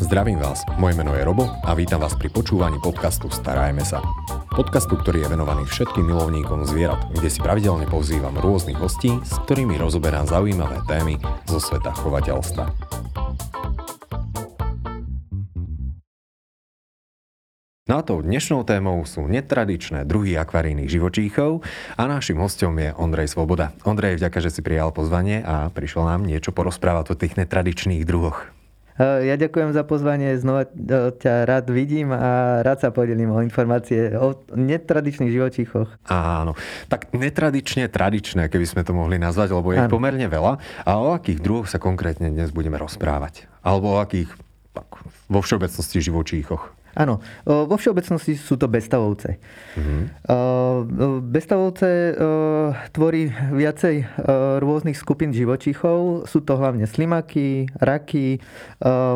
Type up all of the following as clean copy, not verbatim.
Zdravím vás, moje meno je Robo a vítam vás pri počúvaní podcastu Starajme sa. Podcastu, ktorý je venovaný všetkým milovníkom zvierat, kde si pravidelne pozývam rôznych hostí, s ktorými rozoberám zaujímavé témy zo sveta chovateľstva. No a tou dnešnou témou sú netradičné druhy akvarijných živočíchov a našim hosťom je Ondrej Svoboda. Ondrej, vďaka, že si prijal pozvanie a prišiel nám niečo porozprávať o tých netradičných druhoch. Ja ďakujem za pozvanie, znova ťa rád vidím a rád sa podelím o informácie o netradičných živočíchoch. Áno, tak netradične tradičné, keby sme to mohli nazvať, lebo je pomerne veľa. A o akých druhoch sa konkrétne dnes budeme rozprávať? Alebo o akých vo všeobecnosti živočíchoch? Áno, vo všeobecnosti sú to bezstavovce. Bezstavovce tvorí viacej rôznych skupín živočíchov. Sú to hlavne slimaky, raky,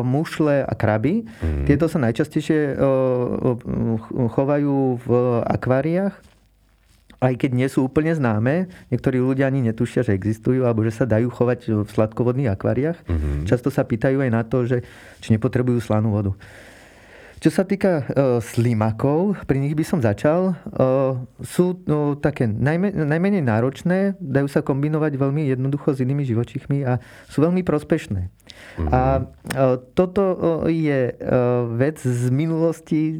mušle a kraby. Tieto sa najčastejšie chovajú v akváriách, aj keď nie sú úplne známe. Niektorí ľudia ani netušia, že existujú alebo že sa dajú chovať v sladkovodných akváriách. Často sa pýtajú aj na to, že či nepotrebujú slanú vodu. Čo sa týka slimakov, pri nich by som začal. Sú také najmenej náročné, dajú sa kombinovať veľmi jednoducho s inými živočíchmi a sú veľmi prospešné. A toto je vec z minulosti,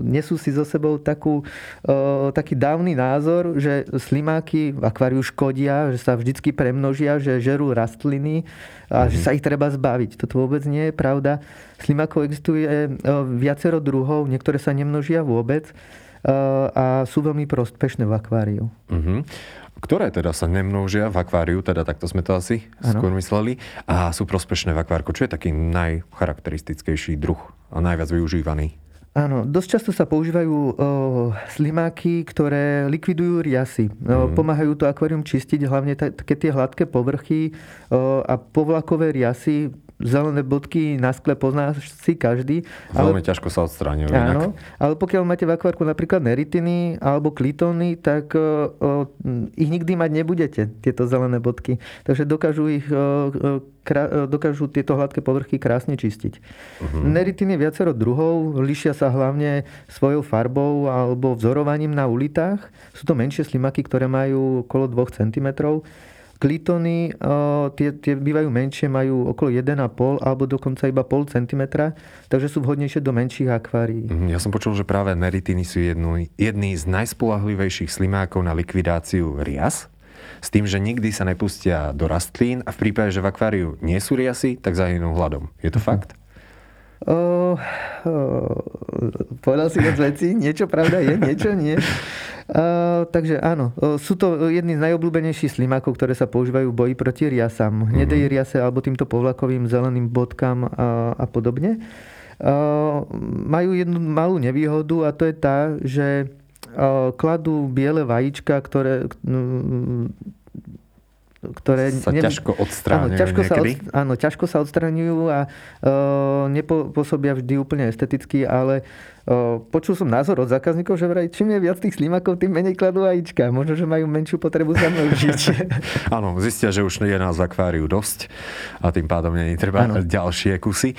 nesú si so sebou taký dávny názor, že slimáky v akváriu škodia, že sa vždycky premnožia, že žerú rastliny a že sa ich treba zbaviť. Toto vôbec nie je pravda. Slimákov existuje viacero druhov, niektoré sa nemnožia vôbec a sú veľmi prospešné v akváriu. Ktoré teda sa nemnožia v akváriu, teda takto sme to asi skôr mysleli, a sú prospešné v akvárku. Čo je taký najcharakteristickejší druh a najviac využívaný? Áno, dosť často sa používajú slimáky, ktoré likvidujú riasy. Pomáhajú to akvárium čistiť, hlavne také tie hladké povrchy a povlakové riasy. Zelené bodky na skle pozná si každý. Veľmi ťažko sa odstráňujú. Áno, ale pokiaľ máte v akvárku napríklad neritiny alebo klitony, tak ich nikdy mať nebudete, tieto zelené bodky. Takže dokážu tieto hladké povrchy krásne čistiť. Neritiny viacero druhov, lišia sa hlavne svojou farbou alebo vzorovaním na ulitách. Sú to menšie slimaky, ktoré majú okolo 2 cm. Klitony, tie bývajú menšie, majú okolo 1,5 alebo dokonca iba 0,5 cm, takže sú vhodnejšie do menších akvárií. Ja som počul, že práve neritiny sú jedný z najspoľahlivejších slimákov na likvidáciu rias, s tým, že nikdy sa nepustia do rastlín a v prípade, že v akváriu nie sú riasy, tak zahynú hladom. Je to fakt? Povedal si viac vecí, niečo pravda je, niečo nie. Takže áno, sú to jedni z najobľúbenejších slimákov, ktoré sa používajú v boji proti riasam, hnedej riase alebo týmto povlakovým zeleným bodkám a podobne. Majú jednu malú nevýhodu a to je tá, že kladú biele vajíčka, ktoré sa ťažko odstráňujú. Áno, ťažko sa odstráňujú a nepôsobia vždy úplne esteticky, ale počul som názor od zákazníkov, že vraj čím je viac tých slimakov, tým menej kladú vajíčka. Možno, že majú menšiu potrebu sa mnou žiť. Áno, zistia, že už je nás v akváriu dosť a tým pádom není treba ďalšie kusy.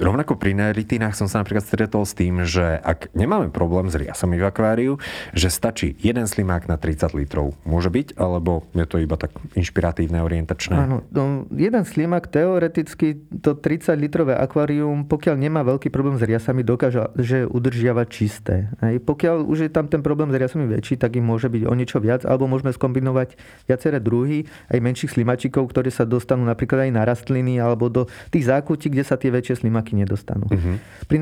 Rovnako pri neritinách som sa napríklad stretol s tým, že ak nemáme problém s riasami v akváriu, že stačí jeden slimák na 30 litrov. Môže byť, alebo je to iba tak inšpiratívne, orientačné? Áno, jeden slimák teoreticky to 30 litrové akvárium, pokiaľ nemá veľký problém s riasami, dokáže udržiavať čisté. Pokiaľ už je tam ten problém s riasami väčší, tak im môže byť o niečo viac, alebo môžeme skombinovať viaceré druhy aj menších slimačikov, ktoré sa dostanú napríklad aj na rastliny alebo do tých zákutí, kde sa tie väčšie slimáky nedostanú. Pri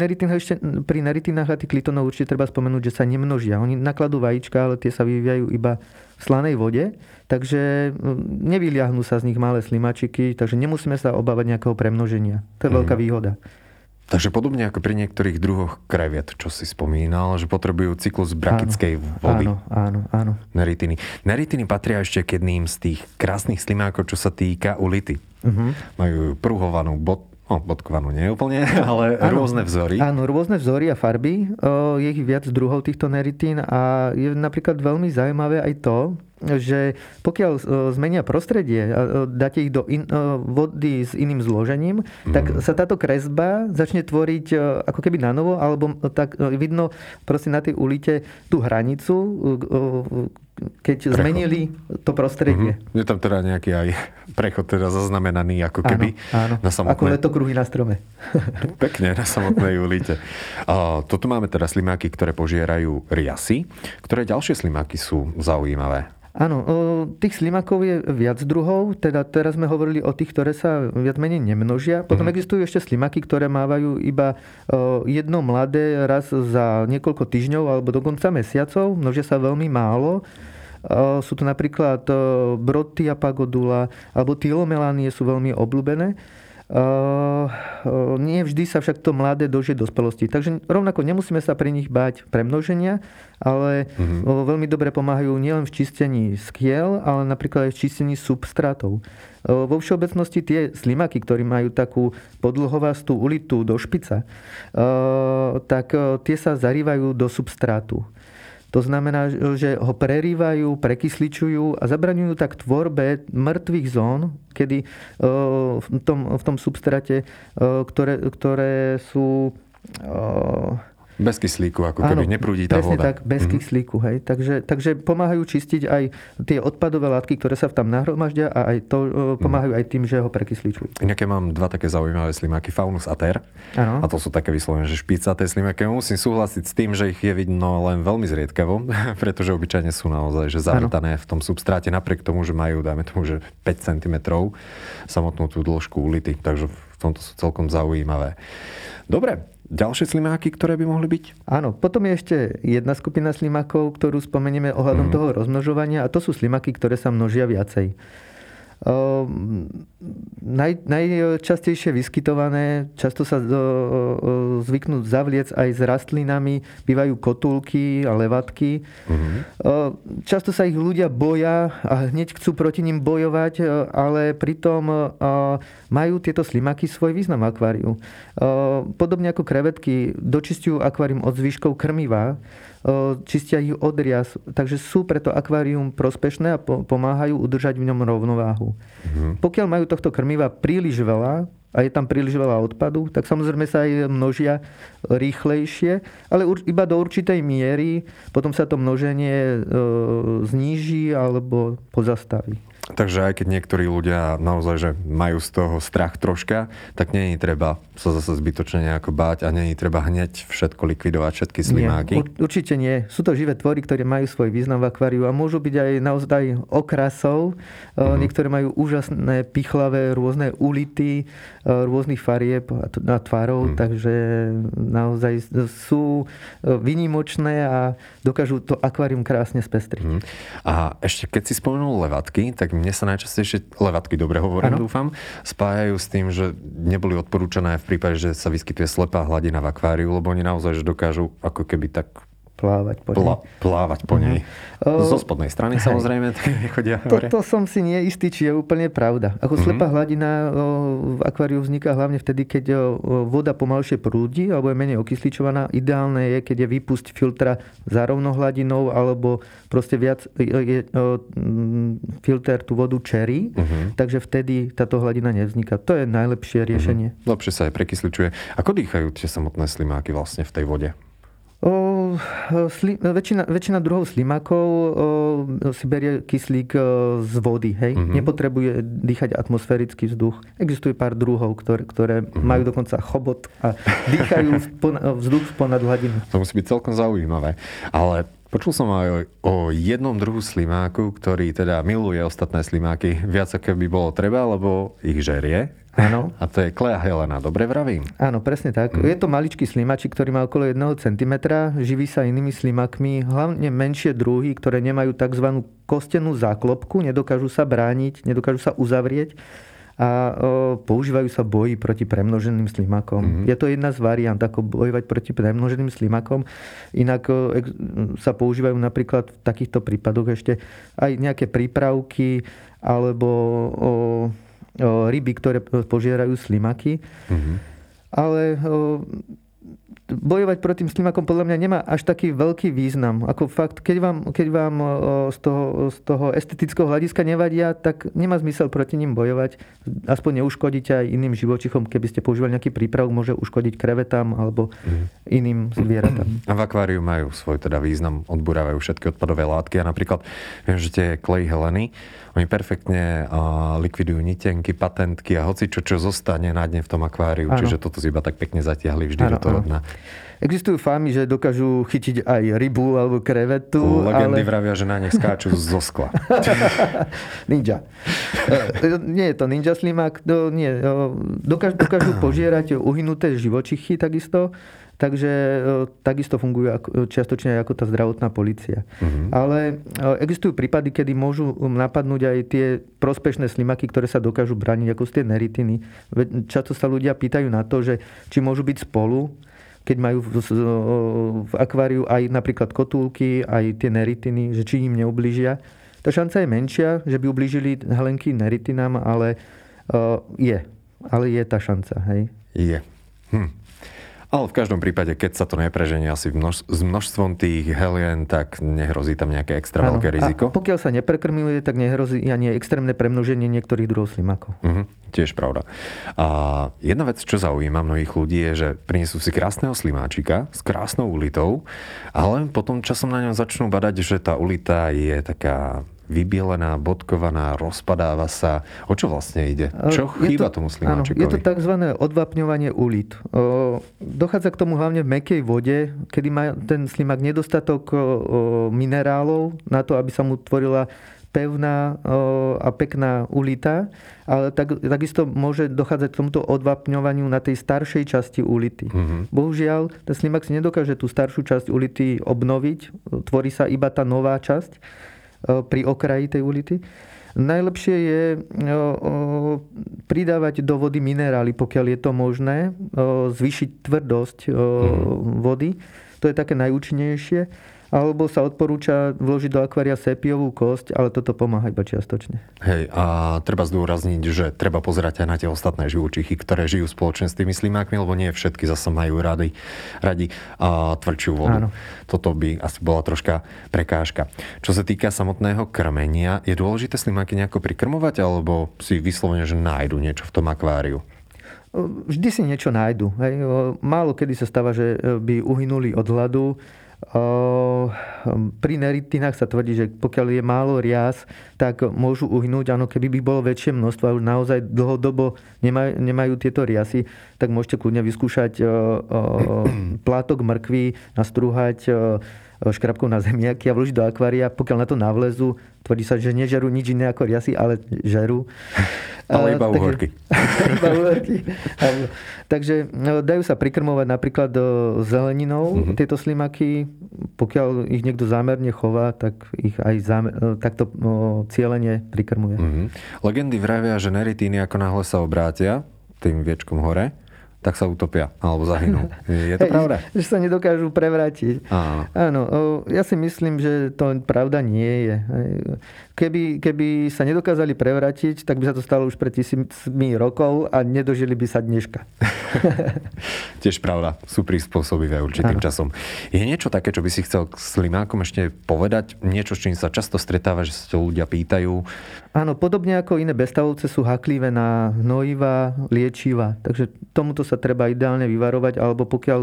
neritinách a tých klitonov určite treba spomenúť, že sa nemnožia. Oni nakladú vajíčka, ale tie sa vyvíjajú iba v slanej vode, takže nevyliahnú sa z nich malé slimačiky, takže nemusíme sa obávať nejakého premnoženia. To je veľká výhoda. Takže podobne ako pri niektorých druhoch kreviet, čo si spomínal, že potrebujú cyklus brakickej vody. Áno. Neritiny patria ešte k jedným z tých krásnych slimákov, čo sa týka ulity. Majú pruhovanú bodkovanú nie úplne, ale rôzne vzory. Áno, rôzne vzory a farby. Je ich viac druhov týchto neritín a je napríklad veľmi zaujímavé aj to, že pokiaľ zmenia prostredie a dáte ich do vody s iným zložením, tak sa táto kresba začne tvoriť ako keby na novo, alebo tak vidno proste na tej ulite tú hranicu, keď prechod. Zmenili to prostredie. Je tam teda nejaký aj prechod teda zaznamenaný ako keby na samotnej... Ako letokruhy na strome. Pekne, na samotnej ulite. Toto máme teda slimáky, ktoré požierajú riasy. Ktoré ďalšie slimáky sú zaujímavé? Áno, tých slimákov je viac druhov. Teda teraz sme hovorili o tých, ktoré sa viac menej nemnožia. Potom existujú ešte slimáky, ktoré mávajú iba jedno mladé raz za niekoľko týždňov alebo dokonca mesiacov. Množia sa veľmi málo. Sú to napríklad Brotia pagodula alebo Tylomelanie sú veľmi obľúbené. Nie vždy sa však to mladé dožije dospelosti. Takže rovnako nemusíme sa pri nich báť premnoženia, ale veľmi dobre pomáhajú nielen v čistení skiel, ale napríklad aj v čistení substrátov. Vo všeobecnosti tie slimáky, ktorí majú takú podlhovastú ulitu do špica, tak tie sa zarývajú do substrátu. To znamená, že ho prerývajú, prekysličujú a zabraňujú tak tvorbe mŕtvych zón, kedy v tom substrate, ktoré sú... Bez kyslíku, ako keby neprúdi tá voda. Tak, bez kyslíku. Hej. Takže pomáhajú čistiť aj tie odpadové látky, ktoré sa v tam nahromaždia a aj to pomáhajú aj tým, že ho prekysličujú. Nejaké mám dva také zaujímavé slimáky. Faunus ater. A to sú také vyslovené, že špicaté slimáky. Musím súhlasiť s tým, že ich je vidno len veľmi zriedkavo, pretože obyčajne sú naozaj že zavítané v tom substráte, napriek tomu, že majú, dáme tomu, že 5 cm samotnú tú dĺžku ulity. Takže v tomto sú celkom zaujímavé. Dobre. Ďalšie slimáky, ktoré by mohli byť? Áno, potom je ešte jedna skupina slimákov, ktorú spomenieme ohľadom toho rozmnožovania, a to sú slimáky, ktoré sa množia viacej. Najčastejšie vyskytované, často sa zvyknú zavliec aj s rastlinami, bývajú kotulky a levatky. Často sa ich ľudia boja a hneď chcú proti ním bojovať, ale pritom majú tieto slimáky svoj význam v akváriu. Podobne ako krevetky, dočistujú akvárium od zvyškov krmiva, čistia ich od rias, takže sú preto akvárium prospešné a pomáhajú udržať v ňom rovnováhu. Pokiaľ majú tohto krmiva príliš veľa a je tam príliš veľa odpadu, tak samozrejme sa aj množia rýchlejšie, ale iba do určitej miery, potom sa to množenie zníži alebo pozastaví. Takže aj keď niektorí ľudia naozaj, že majú z toho strach troška, tak nie je treba sa zase zbytočne nejako báť a nie je treba hneď všetko likvidovať, všetky slimáky. Nie, určite nie. Sú to živé tvory, ktoré majú svoj význam v akváriu a môžu byť aj naozaj okrasou. Niektoré majú úžasné, pichlavé, rôzne ulity, rôznych farieb a tvarov, takže naozaj sú výnimočné a dokážu to akvárium krásne spestriť. A ešte keď si spomenul levatky, tak mne sa najčastejšie levatky, dobre hovorím, dúfam, spájajú s tým, že neboli odporúčané v prípade, že sa vyskytuje slepá hladina v akváriu, lebo oni naozaj že dokážu ako keby tak plávať po nej. Zo spodnej strany samozrejme. Toto som si nie istý, či je úplne pravda. Ako slepá hladina v akváriu vzniká hlavne vtedy, keď voda pomalšie prúdi alebo je menej okysličovaná. Ideálne je, keď je výpust filtra za rovnou hladinou alebo proste viac filter tú vodu čerí. Takže vtedy táto hladina nevzniká. To je najlepšie riešenie. Lepšie sa aj prekysličuje. Ako dýchajú tie samotné slimáky vlastne v tej vode? Väčšina druhov slimákov si berie kyslík z vody. Hej? Nepotrebuje dýchať atmosférický vzduch. Existuje pár druhov, ktoré majú dokonca chobot a dýchajú vzduch ponad hladinu. To musí byť celkom zaujímavé. Ale počul som aj o jednom druhu slimáku, ktorý teda miluje ostatné slimáky viac, ako by bolo treba, lebo ich žerie. Áno. A to je Clea helena, dobre vravím? Áno, presne tak. Je to maličký slimačik, ktorý má okolo 1 cm, živí sa inými slimakmi, hlavne menšie druhy, ktoré nemajú tzv. Kostenú záklopku, nedokážu sa brániť, nedokážu sa uzavrieť a používajú sa boji proti premnoženým slimakom. Je to jedna z variant, ako bojovať proti premnoženým slimakom. Inak sa používajú napríklad v takýchto prípadoch ešte aj nejaké prípravky alebo... ryby, ktoré požierajú slimaky. Ale bojovať proti tým slimakom podľa mňa nemá až taký veľký význam. Ako fakt, keď vám z toho estetického hľadiska nevadia, tak nemá zmysel proti ním bojovať. Aspoň neuškodíte aj iným živočichom, keby ste používali nejaký prípravok, môže uškodiť krevetám alebo iným zvieratám. A v akváriu majú svoj teda význam, odburávajú všetky odpadové látky a napríklad viem, že tie Clea heleny, oni perfektne likvidujú nitenky, patentky a hoci čo zostane na dne v tom akváriu, ano. Čiže toto si iba tak pekne zatiahli vždy do toho dna. Existujú fámy, že dokážu chytiť aj rybu alebo krevetu. Legendy vravia, že na nich skáču zo skla. Ninja. Nie je to ninja slimák. Dokážu požierať uhynuté živočichy takisto. Takže takisto fungujú čiastočne ako tá zdravotná polícia. Mm-hmm. Ale existujú prípady, kedy môžu napadnúť aj tie prospešné slimaky, ktoré sa dokážu brániť, ako sú tie neritiny. Často sa ľudia pýtajú na to, že či môžu byť spolu, keď majú v akváriu aj napríklad kotúlky, aj tie neritiny, že či im neublížia. Tá šanca je menšia, že by ublížili helenky neritinám, ale je. Ale je tá šanca, hej? Je. Ale v každom prípade, keď sa to nepreženie asi s množstvom tých helien, tak nehrozí tam nejaké extra veľké riziko. A pokiaľ sa neprekrmuje, tak nehrozí ani extrémne premnoženie niektorých druhov slimakov. Tiež pravda. A jedna vec, čo zaujíma mnohých ľudí, je, že prinesú si krásneho slimáčika s krásnou ulitou, ale potom časom na ňom začnú badať, že tá ulita je taká vybielená, bodkovaná, rozpadáva sa. O čo vlastne ide? Čo chýba tomu slimáčikovi? Je to tzv. Odvapňovanie ulit. Dochádza k tomu hlavne v mäkkej vode, kedy má ten slimák nedostatok minerálov na to, aby sa mu tvorila pevná a pekná ulita, ale takisto môže dochádzať k tomuto odvapňovaniu na tej staršej časti ulity. Mm-hmm. Bohužiaľ, ten slimák si nedokáže tú staršiu časť ulity obnoviť, tvorí sa iba tá nová časť pri okraji tej ulity. Najlepšie je pridávať do vody minerály, pokiaľ je to možné, zvýšiť tvrdosť vody. To je také najúčinnejšie. Alebo sa odporúča vložiť do akvária sepiovú kosť, ale toto pomáha iba čiastočne. Hej, a treba zdôrazniť, že treba pozerať aj na tie ostatné živočichy, ktoré žijú spoločne s tými slimákmi, lebo nie všetky zase majú radi tvrdšiu vodu. Áno. Toto by asi bola troška prekážka. Čo sa týka samotného krmenia, je dôležité slimáky nejako prikrmovať, alebo si vyslovene, že nájdu niečo v tom akváriu? Vždy si niečo nájdu. Hej. Málo kedy sa stáva, že by uhynuli od hladu. Pri neritinách sa tvrdí, že pokiaľ je málo rias, tak môžu uhynúť. Áno, keby by bolo väčšie množstvo a už naozaj dlhodobo nemajú tieto riasy, tak môžete kľudne vyskúšať plátok mrkvy, nastrúhať škrabkou na zemiaky a vložiť do akvária. Pokiaľ na to navlezu, tvrdí sa, že nežerú nič iné ako riasy, ale žerú. Ale iba uhorky. Takže dajú sa prikrmovať napríklad zeleninou tieto slimaky. Pokiaľ ich niekto zámerne chová, tak ich aj takto cielene prikrmuje. Legendy vravia, že neritíny ako náhle sa obrátia tým viečkom hore, tak sa utopia, alebo zahynú. Je to pravda? Že sa nedokážu prevrátiť. Áno, ja si myslím, že to pravda nie je. Keby sa nedokázali prevrátiť, tak by sa to stalo už pred 1000 rokov a nedožili by sa dneška. Tiež pravda, sú prispôsobivé určitým časom. Je niečo také, čo by si chcel k slimákom ešte povedať? Niečo, s čím sa často stretáva, že sa ľudia pýtajú? Áno, podobne ako iné bezstavovce sú haklivé na hnojiva, liečiva. Takže tomuto sa treba ideálne vyvarovať, alebo pokiaľ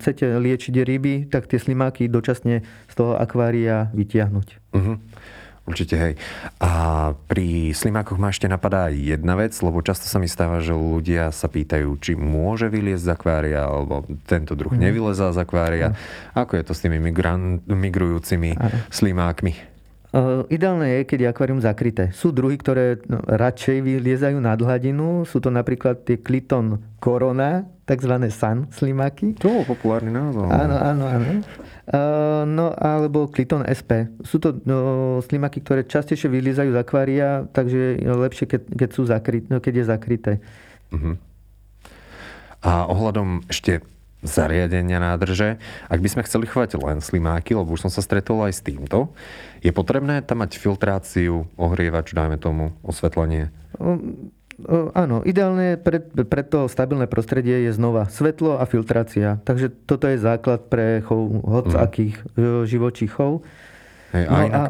chcete liečiť ryby, tak tie slimáky dočasne z toho akvária vytiahnuť. Určite, hej. A pri slimákoch ma ešte napadá jedna vec, lebo často sa mi stáva, že ľudia sa pýtajú, či môže vyliezť z akvária, alebo tento druh nevylezá z akvária. Ako je to s tými migrujúcimi slimákmi? Ideálne je, keď je akvárium zakryté. Sú druhy, ktoré radšej vyliezajú nad hladinu. Sú to napríklad tie Chiton Corona, takzvané sun slimáky. To je populárny názov. Áno. No alebo Chiton SP. Sú to slimáky, ktoré častejšie vyliezajú z akvária, takže je lepšie, keď je zakryté. A ohľadom ešte zariadenia nádrže. Ak by sme chceli chovať len slimáky, lebo už som sa stretol aj s týmto, je potrebné tam mať filtráciu, ohrievač, dajme tomu, osvetlenie? áno, ideálne pre to stabilné prostredie je znova svetlo a filtrácia. Takže toto je základ pre chov hocakých živočíchov. Hey, no a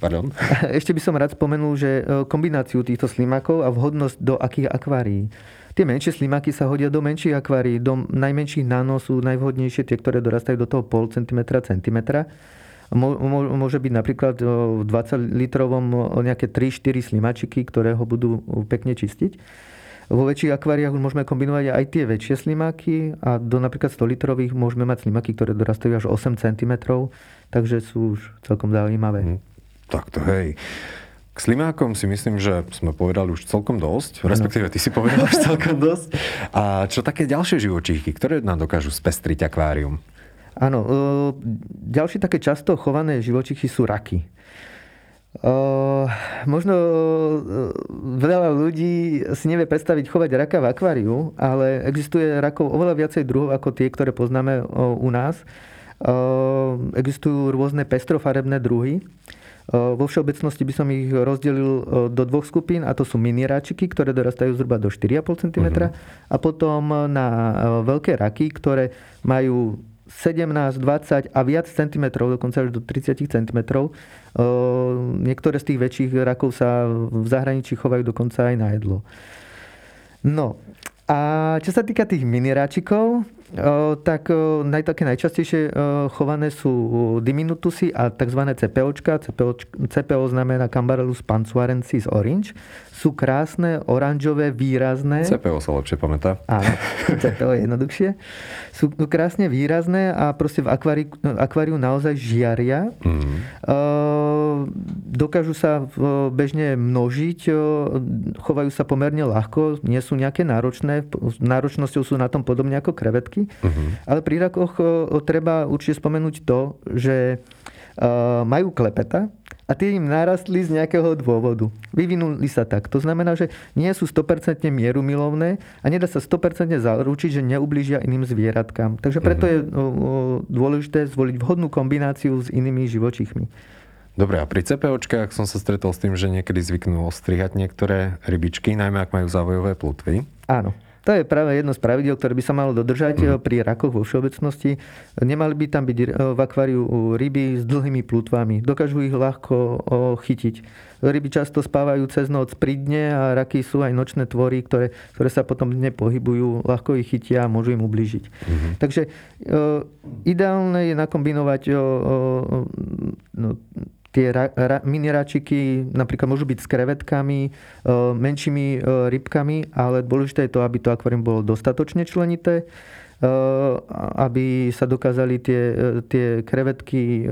pardon. Ešte by som rád spomenul, že kombináciu týchto slimákov a vhodnosť do akých akvárií. Tie menšie slimáky sa hodia do menších akvárií, do najmenších nano sú najvhodnejšie, tie, ktoré dorastajú do toho 0,5 cm. Môže byť napríklad v 20-litrovom nejaké 3-4 slimačiky, ktoré ho budú pekne čistiť. Vo väčších akváriách môžeme kombinovať aj tie väčšie slimáky a do napríklad 100-litrových môžeme mať slimáky, ktoré dorastajú až 8 cm, takže sú už celkom zaujímavé. Takto, hej. K slimákom si myslím, že sme povedali už celkom dosť, respektíve ty si povedal už celkom dosť. A čo také ďalšie živočíchy, ktoré nám dokážu spestriť akvárium? Áno, ďalšie také často chované živočíchy sú raky. Možno veľa ľudí si nevie predstaviť chovať raka v akváriu, ale existuje rakov oveľa viacej druhov ako tie, ktoré poznáme u nás. Existujú rôzne pestrofarebné druhy. Vo všeobecnosti by som ich rozdelil do dvoch skupín, a to sú miniráčiky, ktoré dorastajú zhruba do 4,5 cm, a potom na veľké raky, ktoré majú 17, 20 a viac centimetrov, dokonca až do 30 centimetrov. Niektoré z tých väčších rakov sa v zahraničí chovajú dokonca aj na jedlo. No, a čo sa týka tých miniráčikov, tak také najčastejšie chované sú diminutusy a tzv. CPOčka. CPO znamená Cambarelus pancuarencis orange. Sú krásne, oranžové, výrazné. CPO sa lepšie pamätá. Áno, CPO je jednoduchšie. Sú krásne výrazné a proste v akváriu naozaj žiaria. Dokážu sa bežne množiť, chovajú sa pomerne ľahko, nie sú nejaké náročné. Náročnosťou sú na tom podobne ako krevetky. Ale pri rakoch treba určite spomenúť to, že majú klepeta a tie im narastli z nejakého dôvodu. Vyvinuli sa tak. To znamená, že nie sú 100% mierumilovné a nedá sa 100% zaručiť, že neublížia iným zvieratkám. Takže preto je dôležité zvoliť vhodnú kombináciu s inými živočíchmi. Dobre, a pri CPOčkách som sa stretol s tým, že niekedy zvyknú ostrihať niektoré rybičky, najmä ak majú závojové plutvy. Áno. To je práve jedno z pravidiel, ktoré by sa malo dodržať pri rakoch vo všeobecnosti. Nemali by tam byť v akváriu ryby s dlhými plutvami. Dokážu ich ľahko chytiť. Ryby často spávajú cez noc pri dne a raky sú aj nočné tvory, ktoré sa potom dne pohybujú, ľahko ich chytia a môžu im ublížiť. Takže ideálne je nakombinovať tie miniráčiky, napríklad môžu byť s krevetkami, menšími rybkami, ale dôležité je to, aby to akvárium bolo dostatočne členité, aby sa dokázali tie krevetky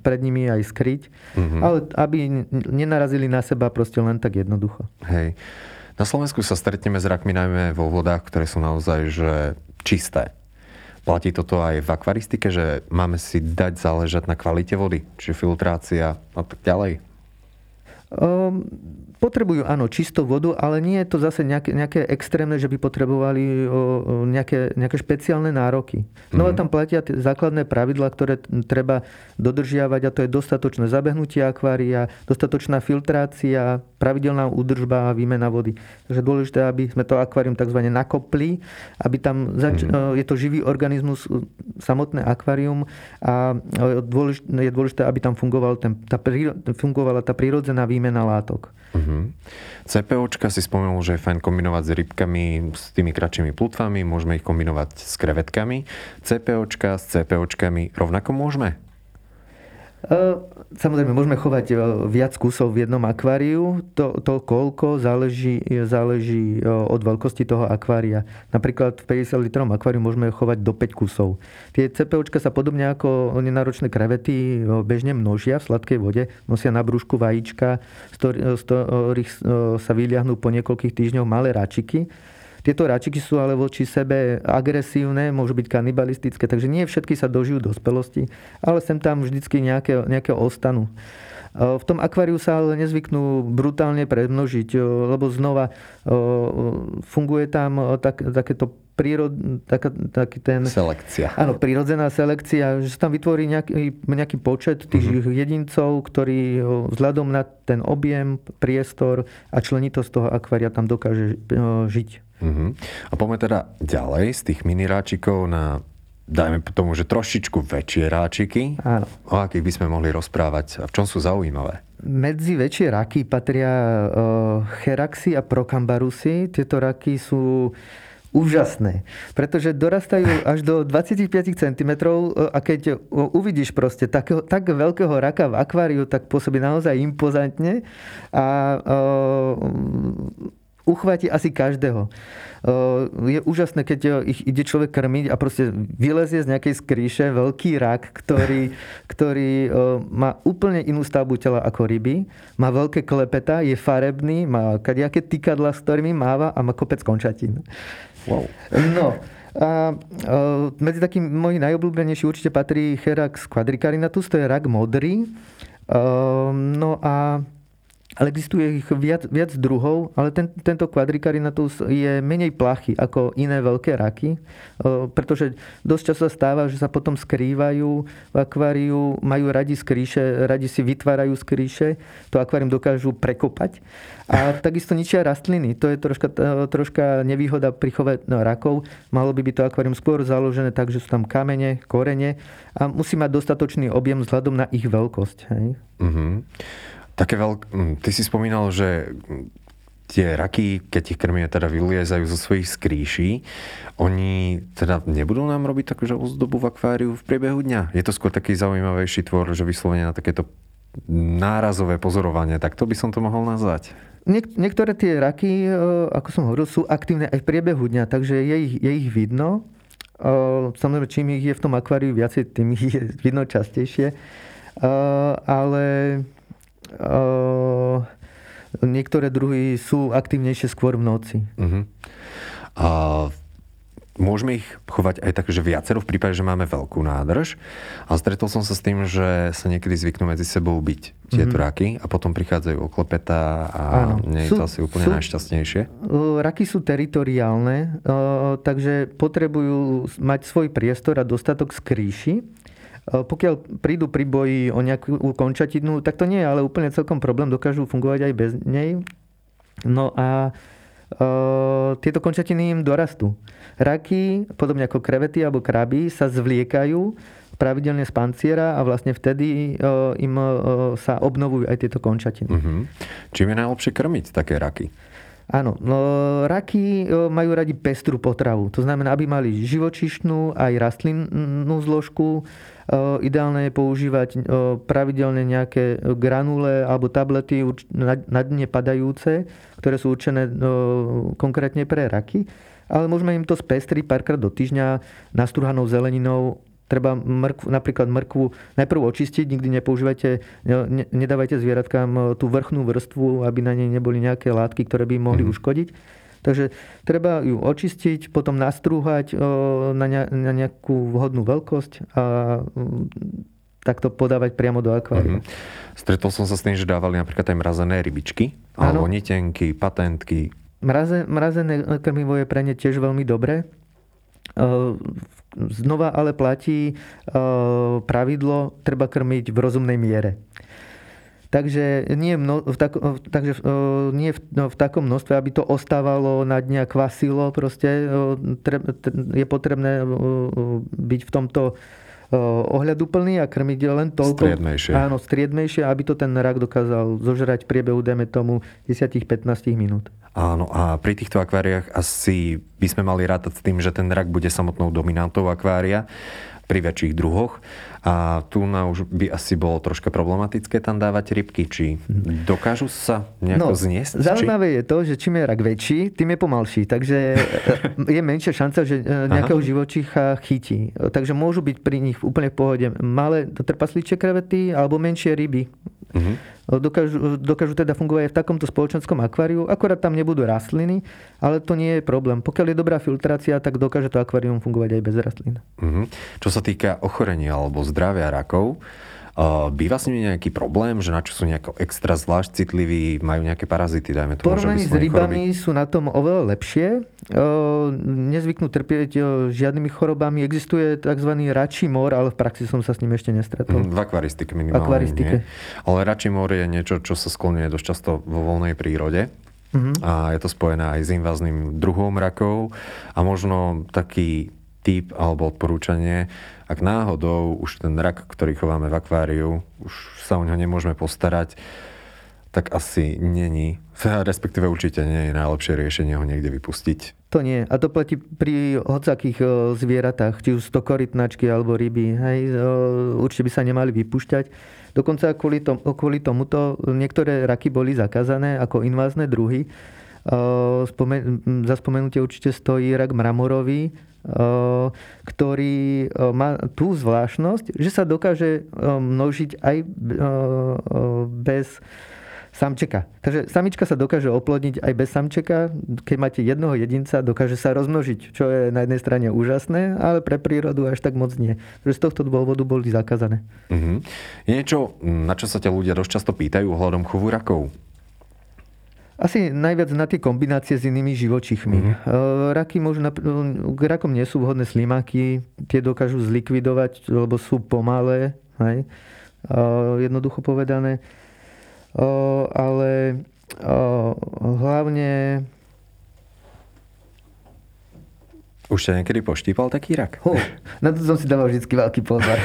pred nimi aj skryť, ale aby nenarazili na seba proste len tak jednoducho. Hej. Na Slovensku sa stretneme s rakmi najmä vo vodách, ktoré sú naozaj že čisté. Platí toto aj v akvaristike, že máme si dať záležať na kvalite vody, či filtrácia a tak ďalej? Potrebujú, áno, čistú vodu, ale nie je to zase nejaké extrémne, že by potrebovali nejaké špeciálne nároky. No ale tam platia tie základné pravidlá, ktoré treba dodržiavať, a to je dostatočné zabehnutie akvária, dostatočná filtrácia, pravidelná údržba a výmena vody. Takže dôležité, aby sme to akvárium tzv. Nakopli, aby tam je to živý organizmus, samotné akvárium, a je dôležité, aby tam fungovala tá prírodzená výmena látok. CPOčka si spomenul, že je fajn kombinovať s rybkami, s tými kratšími plutvami, môžeme ich kombinovať s krevetkami. CPOčka s CPOčkami rovnako môžeme? Samozrejme, môžeme chovať viac kusov v jednom akváriu. To koľko záleží od veľkosti toho akvária. Napríklad v 50-litrovom akváriu môžeme chovať do 5 kusov. Tie CPOčka sa podobne ako nenáročné krevety bežne množia v sladkej vode. Nosia na brúšku vajíčka, z ktorých sa vyliahnú po niekoľkých týždňoch malé račiky. Tieto račiky sú ale voči sebe agresívne, môžu byť kanibalistické, takže nie všetky sa dožijú dospelosti, ale sem tam vždycky nejaké ostanú. V tom akváriu sa ale nezvyknú brutálne premnožiť, lebo znova funguje tam takéto taký ten... Selekcia. Áno, prírodzená selekcia, že sa tam vytvorí nejaký počet tých jedincov, ktorí vzhľadom na ten objem, priestor a členitosť toho akvária tam dokáže žiť. A poďme teda ďalej z tých miniráčikov na, dajme tomu, že trošičku väčšie ráčiky. Áno. O akých by sme mohli rozprávať a v čom sú zaujímavé? Medzi väčšie raky patria cheraxy a procambarusi. Tieto raky sú úžasné, pretože dorastajú až do 25 cm a keď uvidíš proste tak veľkého raka v akváriu, tak pôsobí naozaj impozantne a uchváti asi každého. Je úžasné, keď ich ide človek krmiť a proste vylezie z nejakej skrýše veľký rak, ktorý má úplne inú stavbu tela ako ryby, má veľké klepetá, je farebný, má kadejaké tykadlá, s ktorými máva a má kopec končatín. Wow. No, a medzi takými moji najobľúbenejší určite patrí Cherax quadricarinatus, to je rak modrý. Ale existuje ich viac druhov, ale tento quadricarinatus je menej plachý ako iné veľké raky, pretože dosť často sa stáva, že sa potom skrývajú v akváriu, majú radi skrýše, radi si vytvárajú skrýše, to akvárium dokážu prekopať. A takisto ničia rastliny, to je troška nevýhoda pri chove rakov, malo by byť to akvárium skôr založené tak, že sú tam kamene, korene a musí mať dostatočný objem vzhľadom na ich veľkosť. Hej? Ty si spomínal, že tie raky, keď ich krmia, teda vyliezajú zo svojich skrýší. Oni teda nebudú nám robiť takú ozdobu v akváriu v priebehu dňa? Je to skôr taký zaujímavejší tvor, že vyslovene na takéto nárazové pozorovanie, tak to by som to mohol nazvať. Niektoré tie raky, ako som hovoril, sú aktívne aj v priebehu dňa, takže je ich vidno. Samozrejme, čím ich je v tom akváriu viacej, tým ich je vidno častejšie. Ale niektoré druhy sú aktívnejšie skôr v noci. A môžeme ich chovať aj tak, že viacero v prípade, že máme veľkú nádrž. A stretol som sa s tým, že sa niekedy zvyknú medzi sebou byť tieto raky a potom prichádzajú oklepetá a nie je to asi úplne najšťastnejšie. Raky sú teritoriálne, takže potrebujú mať svoj priestor a dostatok skrýši. Pokiaľ prídu pri boji o nejakú končatinu, tak to nie je ale úplne celkom problém, dokážu fungovať aj bez nej. No a tieto končatiny im dorastú. Raky, podobne ako krevety alebo kraby, sa zvliekajú pravidelne z panciera a vlastne vtedy im sa obnovujú aj tieto končatiny. Čím je najlepšie krmiť také raky? Áno, raky majú radi pestrú potravu. To znamená, aby mali živočíšnu aj rastlinnú zložku. Ideálne je používať pravidelne nejaké granule alebo tablety na dne padajúce, ktoré sú určené konkrétne pre raky. Ale môžeme im to spestriť párkrát do týždňa nastruhanou zeleninou. Treba napríklad mrkvu najprv očistiť, nikdy nepoužívajte, nedávajte zvieratkám tú vrchnú vrstvu, aby na nej neboli nejaké látky, ktoré by mohli uškodiť. Takže treba ju očistiť, potom nastrúhať na nejakú vhodnú veľkosť a takto podávať priamo do akvária. Stretol som sa s tým, že dávali napríklad aj mrazené rybičky, alebo nitenky, patentky. Mrazené krmivo je pre ne tiež veľmi dobré. Znova ale platí pravidlo, treba krmiť v rozumnej miere. Takže nie v takom množstve, aby to ostávalo na dňa, kvasilo. Proste je potrebné byť v tomto ohľaduplný a krmiť len toľko. Striedmejšie. Áno, striedmejšie, aby to ten rak dokázal zožrať v priebehu, dajme tomu, 10-15 minút. Áno, a pri týchto akváriách asi by sme mali rátať s tým, že ten rak bude samotnou dominantou akvária pri väčších druhoch. A tu už by asi bolo troška problematické tam dávať rybky. Či dokážu sa nejako zniesť? Zaujímavé je to, že čím je rak väčší, tým je pomalší. Takže je menšia šanca, že nejakého živočícha chytí. Takže môžu byť pri nich úplne v pohode malé trpaslíčie krevety alebo menšie ryby. Dokážu teda fungovať aj v takomto spoločenskom akváriu, akorát tam nebudú rastliny, ale to nie je problém. Pokiaľ je dobrá filtrácia, tak dokáže to akvárium fungovať aj bez rastlín. Čo sa týka ochorenia alebo zdravia rakov, Býva s nimi nejaký problém, že na čo sú nejako extra zvlášť citliví, majú nejaké parazity, dajme to. Porovnaní s rybami sú na tom oveľa lepšie. Nezvyknú trpieť žiadnymi chorobami. Existuje tzv. Račí mor, ale v praxi som sa s ním ešte nestretol. V akvaristike minimálne. Akvaristike. Ale račí mor je niečo, čo sa skloňuje dosť často vo voľnej prírode. A je to spojené aj s invázným druhom rakov. A možno taký typ alebo odporúčanie, ak náhodou už ten rak, ktorý chováme v akváriu, už sa o neho nemôžeme postarať, tak asi není, respektíve určite nie je najlepšie riešenie ho niekde vypustiť. To nie. A to platí pri hocakých zvieratách, či už stokorytnačky alebo ryby. Hej, určite by sa nemali vypúšťať. Dokonca kvôli tomuto niektoré raky boli zakázané ako invázne druhy. Za spomenutie určite stojí rak mramorový, ktorý má tú zvláštnosť, že sa dokáže množiť aj bez samčeka. Takže samička sa dokáže oplodniť aj bez samčeka. Keď máte jednoho jedinca, dokáže sa rozmnožiť, čo je na jednej strane úžasné, ale pre prírodu až tak moc nie. Takže z tohto dôvodu boli zakázané. Mm-hmm. Je niečo, na čo sa ťa ľudia dosť často pýtajú ohľadom chovu rakov? Asi najviac na tie kombinácie s inými živočíchmi. Raky môžu k rakom nie sú vhodné slimáky, tie dokážu zlikvidovať, lebo sú pomalé, hej? Jednoducho povedané. Ale hlavne... Už sa niekedy poštípal taký rak? Na to som si dával vždycky veľký pozor.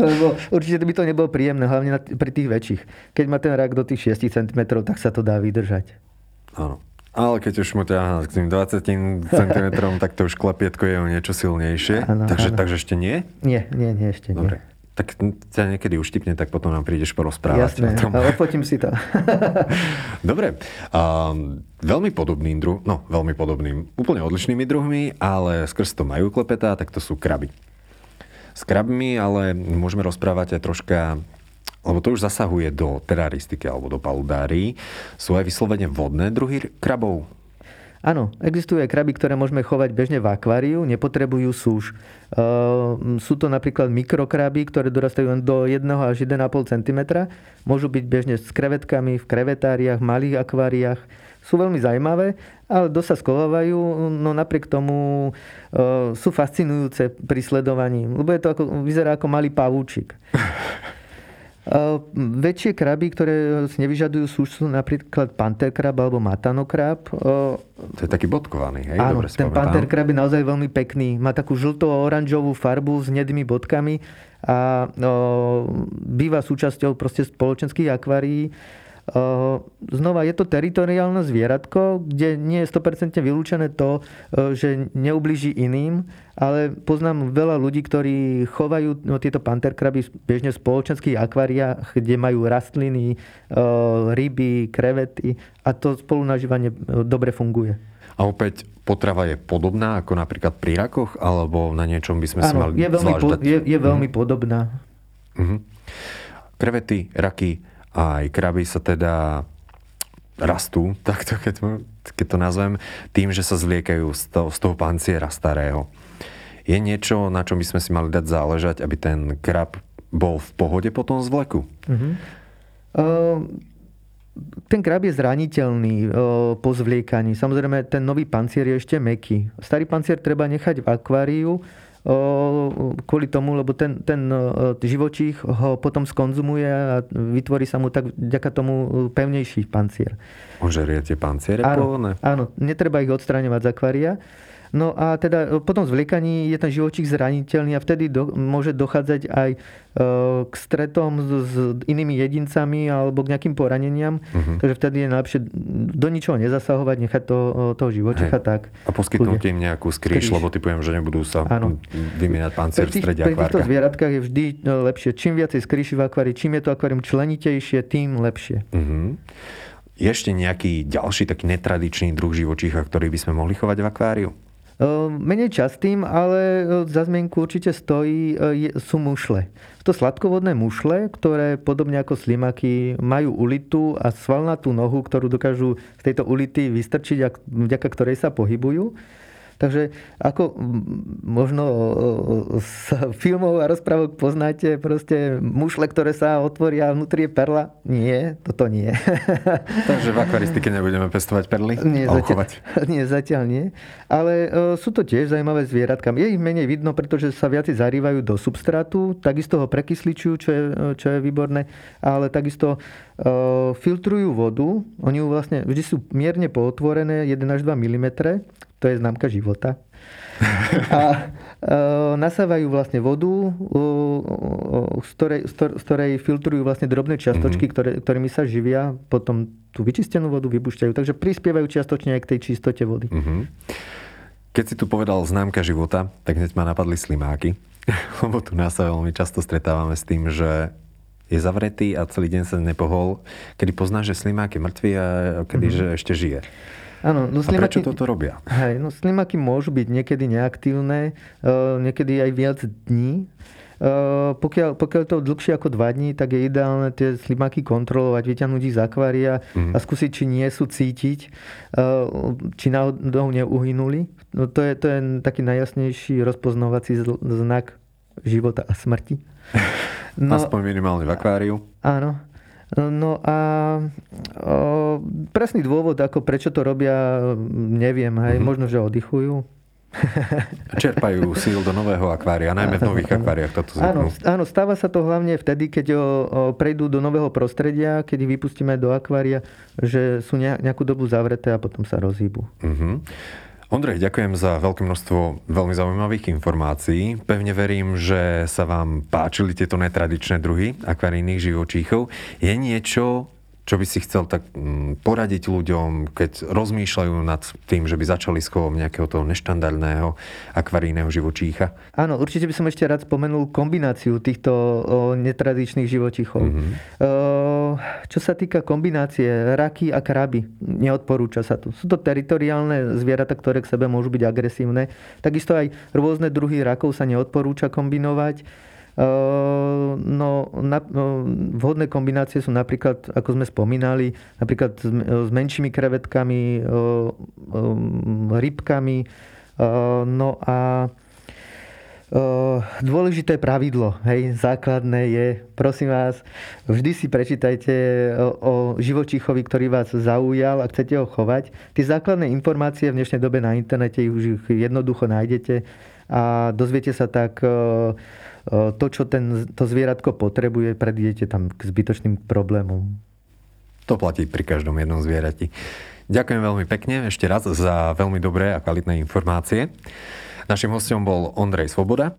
Lebo určite by to nebolo príjemné, hlavne pri tých väčších. Keď má ten rak do tých 6 cm, tak sa to dá vydržať. Áno. Ale keď už mu ťahá k tým 20 cm, tak to už klapietko je o niečo silnejšie. Áno, takže ešte nie? Nie, ešte nie. Dobre. Tak ťa niekedy uštipne, tak potom nám prídeš porozprávať. Jasné, ale potím si to. Dobre. Úplne odlišnými druhmi, ale skrz to majú klepetá, tak to sú kraby. S krabmi ale môžeme rozprávať aj troška, lebo to už zasahuje do teraristiky alebo do paludárií. Sú aj vyslovene vodné druhy krabov. Áno, existujú aj kraby, ktoré môžeme chovať bežne v akváriu, nepotrebujú súš. Sú to napríklad mikrokraby, ktoré dorastajú do 1 až 1,5 cm. Môžu byť bežne s krevetkami, v krevetáriách, malých akváriách. Sú veľmi zaujímavé, ale dosť sa skovávajú, no napriek tomu sú fascinujúce pri sledovaní, lebo je to vyzerá ako malý pavúčik. Väčšie kraby, ktoré nevyžadujú súš, sú napríklad panterkrab alebo matanokrab. To je taký bodkovaný, hej? Áno, ten panterkrab je naozaj veľmi pekný. Má takú žlto-oranžovú farbu s hnedými bodkami a býva súčasťou proste spoločenských akvárií. Znova, je to teritoriálne zvieratko, kde nie je 100% vylúčené to, že neublíži iným, ale poznám veľa ľudí, ktorí chovajú tieto panterkraby bežne v spoločenských akváriách, kde majú rastliny, ryby, krevety a to spolunažívanie dobre funguje. A opäť potrava je podobná ako napríklad pri rakoch, alebo na niečom by sme si mali zvlášť. Je veľmi podobná. Krevety, raky a aj kraby sa teda rastú, takto keď to nazvem, tým, že sa zvliekajú z toho panciera starého. Je niečo, na čom by sme si mali dať záležať, aby ten krab bol v pohode po tom zvleku? Ten krab je zraniteľný po zvliekaní. Samozrejme, ten nový pancier je ešte mäkký. Starý pancier treba nechať v akváriu, kvôli tomu, lebo ten živočích ho potom skonzumuje a vytvorí sa mu tak vďaka tomu pevnejší pancier. Ožerie tie panciere? Áno, netreba ich odstraňovať z akvária. No a teda po tom zvliekaní je ten živočích zraniteľný a vtedy môže dochádzať aj k stretom s inými jedincami alebo k nejakým poraneniam. Takže vtedy je najlepšie do ničoho nezasahovať, nechať toho živočícha tak. A poskytnúť im nejakú skrýš, lebo typujem, že nebudú sa vymieňať pancier v strede akvárka. Pri týchto zvieratkách je vždy lepšie. Čím viacej skrýši v akvári, čím je to akvárium členitejšie, tým lepšie. Je ešte nejaký ďalší taký netradičný druh živočícha, ktorý by sme mohli chovať v akváriu? Menej častým, ale za zmienku určite sú mušle. To sladkovodné mušle, ktoré podobne ako slimaky majú ulitú a svalnatú nohu, ktorú dokážu z tejto ulity vystrčiť a vďaka ktorej sa pohybujú. Takže ako možno z filmov a rozprávok poznáte proste mušle, ktoré sa otvoria a vnútri je perla? Nie, toto nie. Takže v akvaristike nebudeme pestovať perly? Nie, zatiaľ nie. Ale sú to tiež zaujímavé zvieratka. Je ich menej vidno, pretože sa viac zarývajú do substrátu, takisto ho prekysličujú, čo je výborné, ale takisto filtrujú vodu. Oni vlastne vždy sú mierne pootvorené, 1 až 2 mm. To je známka života. A nasávajú vlastne vodu, z ktorej filtrujú vlastne drobné čiastočky, ktorými sa živia, potom tú vyčistenú vodu vypúšťajú. Takže prispievajú čiastočne aj k tej čistote vody. Keď si tu povedal známka života, tak hneď ma napadli slimáky. Lebo tu nás sa veľmi často stretávame s tým, že je zavretý a celý deň sa nepohol. Kedy poznáš, že slimák je mŕtvý a kedy že ešte žije. Áno, no slimáky, a prečo toto robia? Hej, no slimáky môžu byť niekedy neaktívne, niekedy aj viac dní. Pokiaľ to dlhšie ako 2 dní, tak je ideálne tie slimáky kontrolovať, vyťahnuť ich z akvária a skúsiť, či nie sú cítiť, či náhodou neuhynuli. No to je taký najjasnejší rozpoznávací znak života a smrti. No, aspoň minimálne v akváriu. Áno. No a presný dôvod, ako prečo to robia, neviem. Hej. Možno, že oddychujú. Čerpajú síl do nového akvária, najmä v nových akváriách toto zvyknú. Áno, stáva sa to hlavne vtedy, keď prejdú do nového prostredia, keď ich vypustíme do akvária, že sú nejakú dobu zavreté a potom sa rozhýbu. Ondrej, ďakujem za veľké množstvo veľmi zaujímavých informácií. Pevne verím, že sa vám páčili tieto netradičné druhy akvarijných živočíchov. Je niečo, čo by si chcel tak poradiť ľuďom, keď rozmýšľajú nad tým, že by začali s chovom nejakého toho neštandardného akvarijného živočícha? Áno, určite by som ešte rád spomenul kombináciu týchto netradičných živočíchov. Čo sa týka kombinácie raky a kraby, neodporúča sa tu. Sú to teritoriálne zvieratá, ktoré k sebe môžu byť agresívne. Takisto aj rôzne druhy rakov sa neodporúča kombinovať. Vhodné kombinácie sú napríklad, ako sme spomínali, napríklad s menšími krevetkami, rybkami. Dôležité pravidlo, hej, základné je, prosím vás, vždy si prečítajte o živočíchovi, ktorý vás zaujal a chcete ho chovať. Tie základné informácie v dnešnej dobe na internete už ich jednoducho nájdete a dozviete sa tak to, čo to zvieratko potrebuje, predídete tam k zbytočným problémom. To platí pri každom jednom zvierati. Ďakujem veľmi pekne ešte raz za veľmi dobré a kvalitné informácie. Naším hosťom bol Ondrej Svoboda.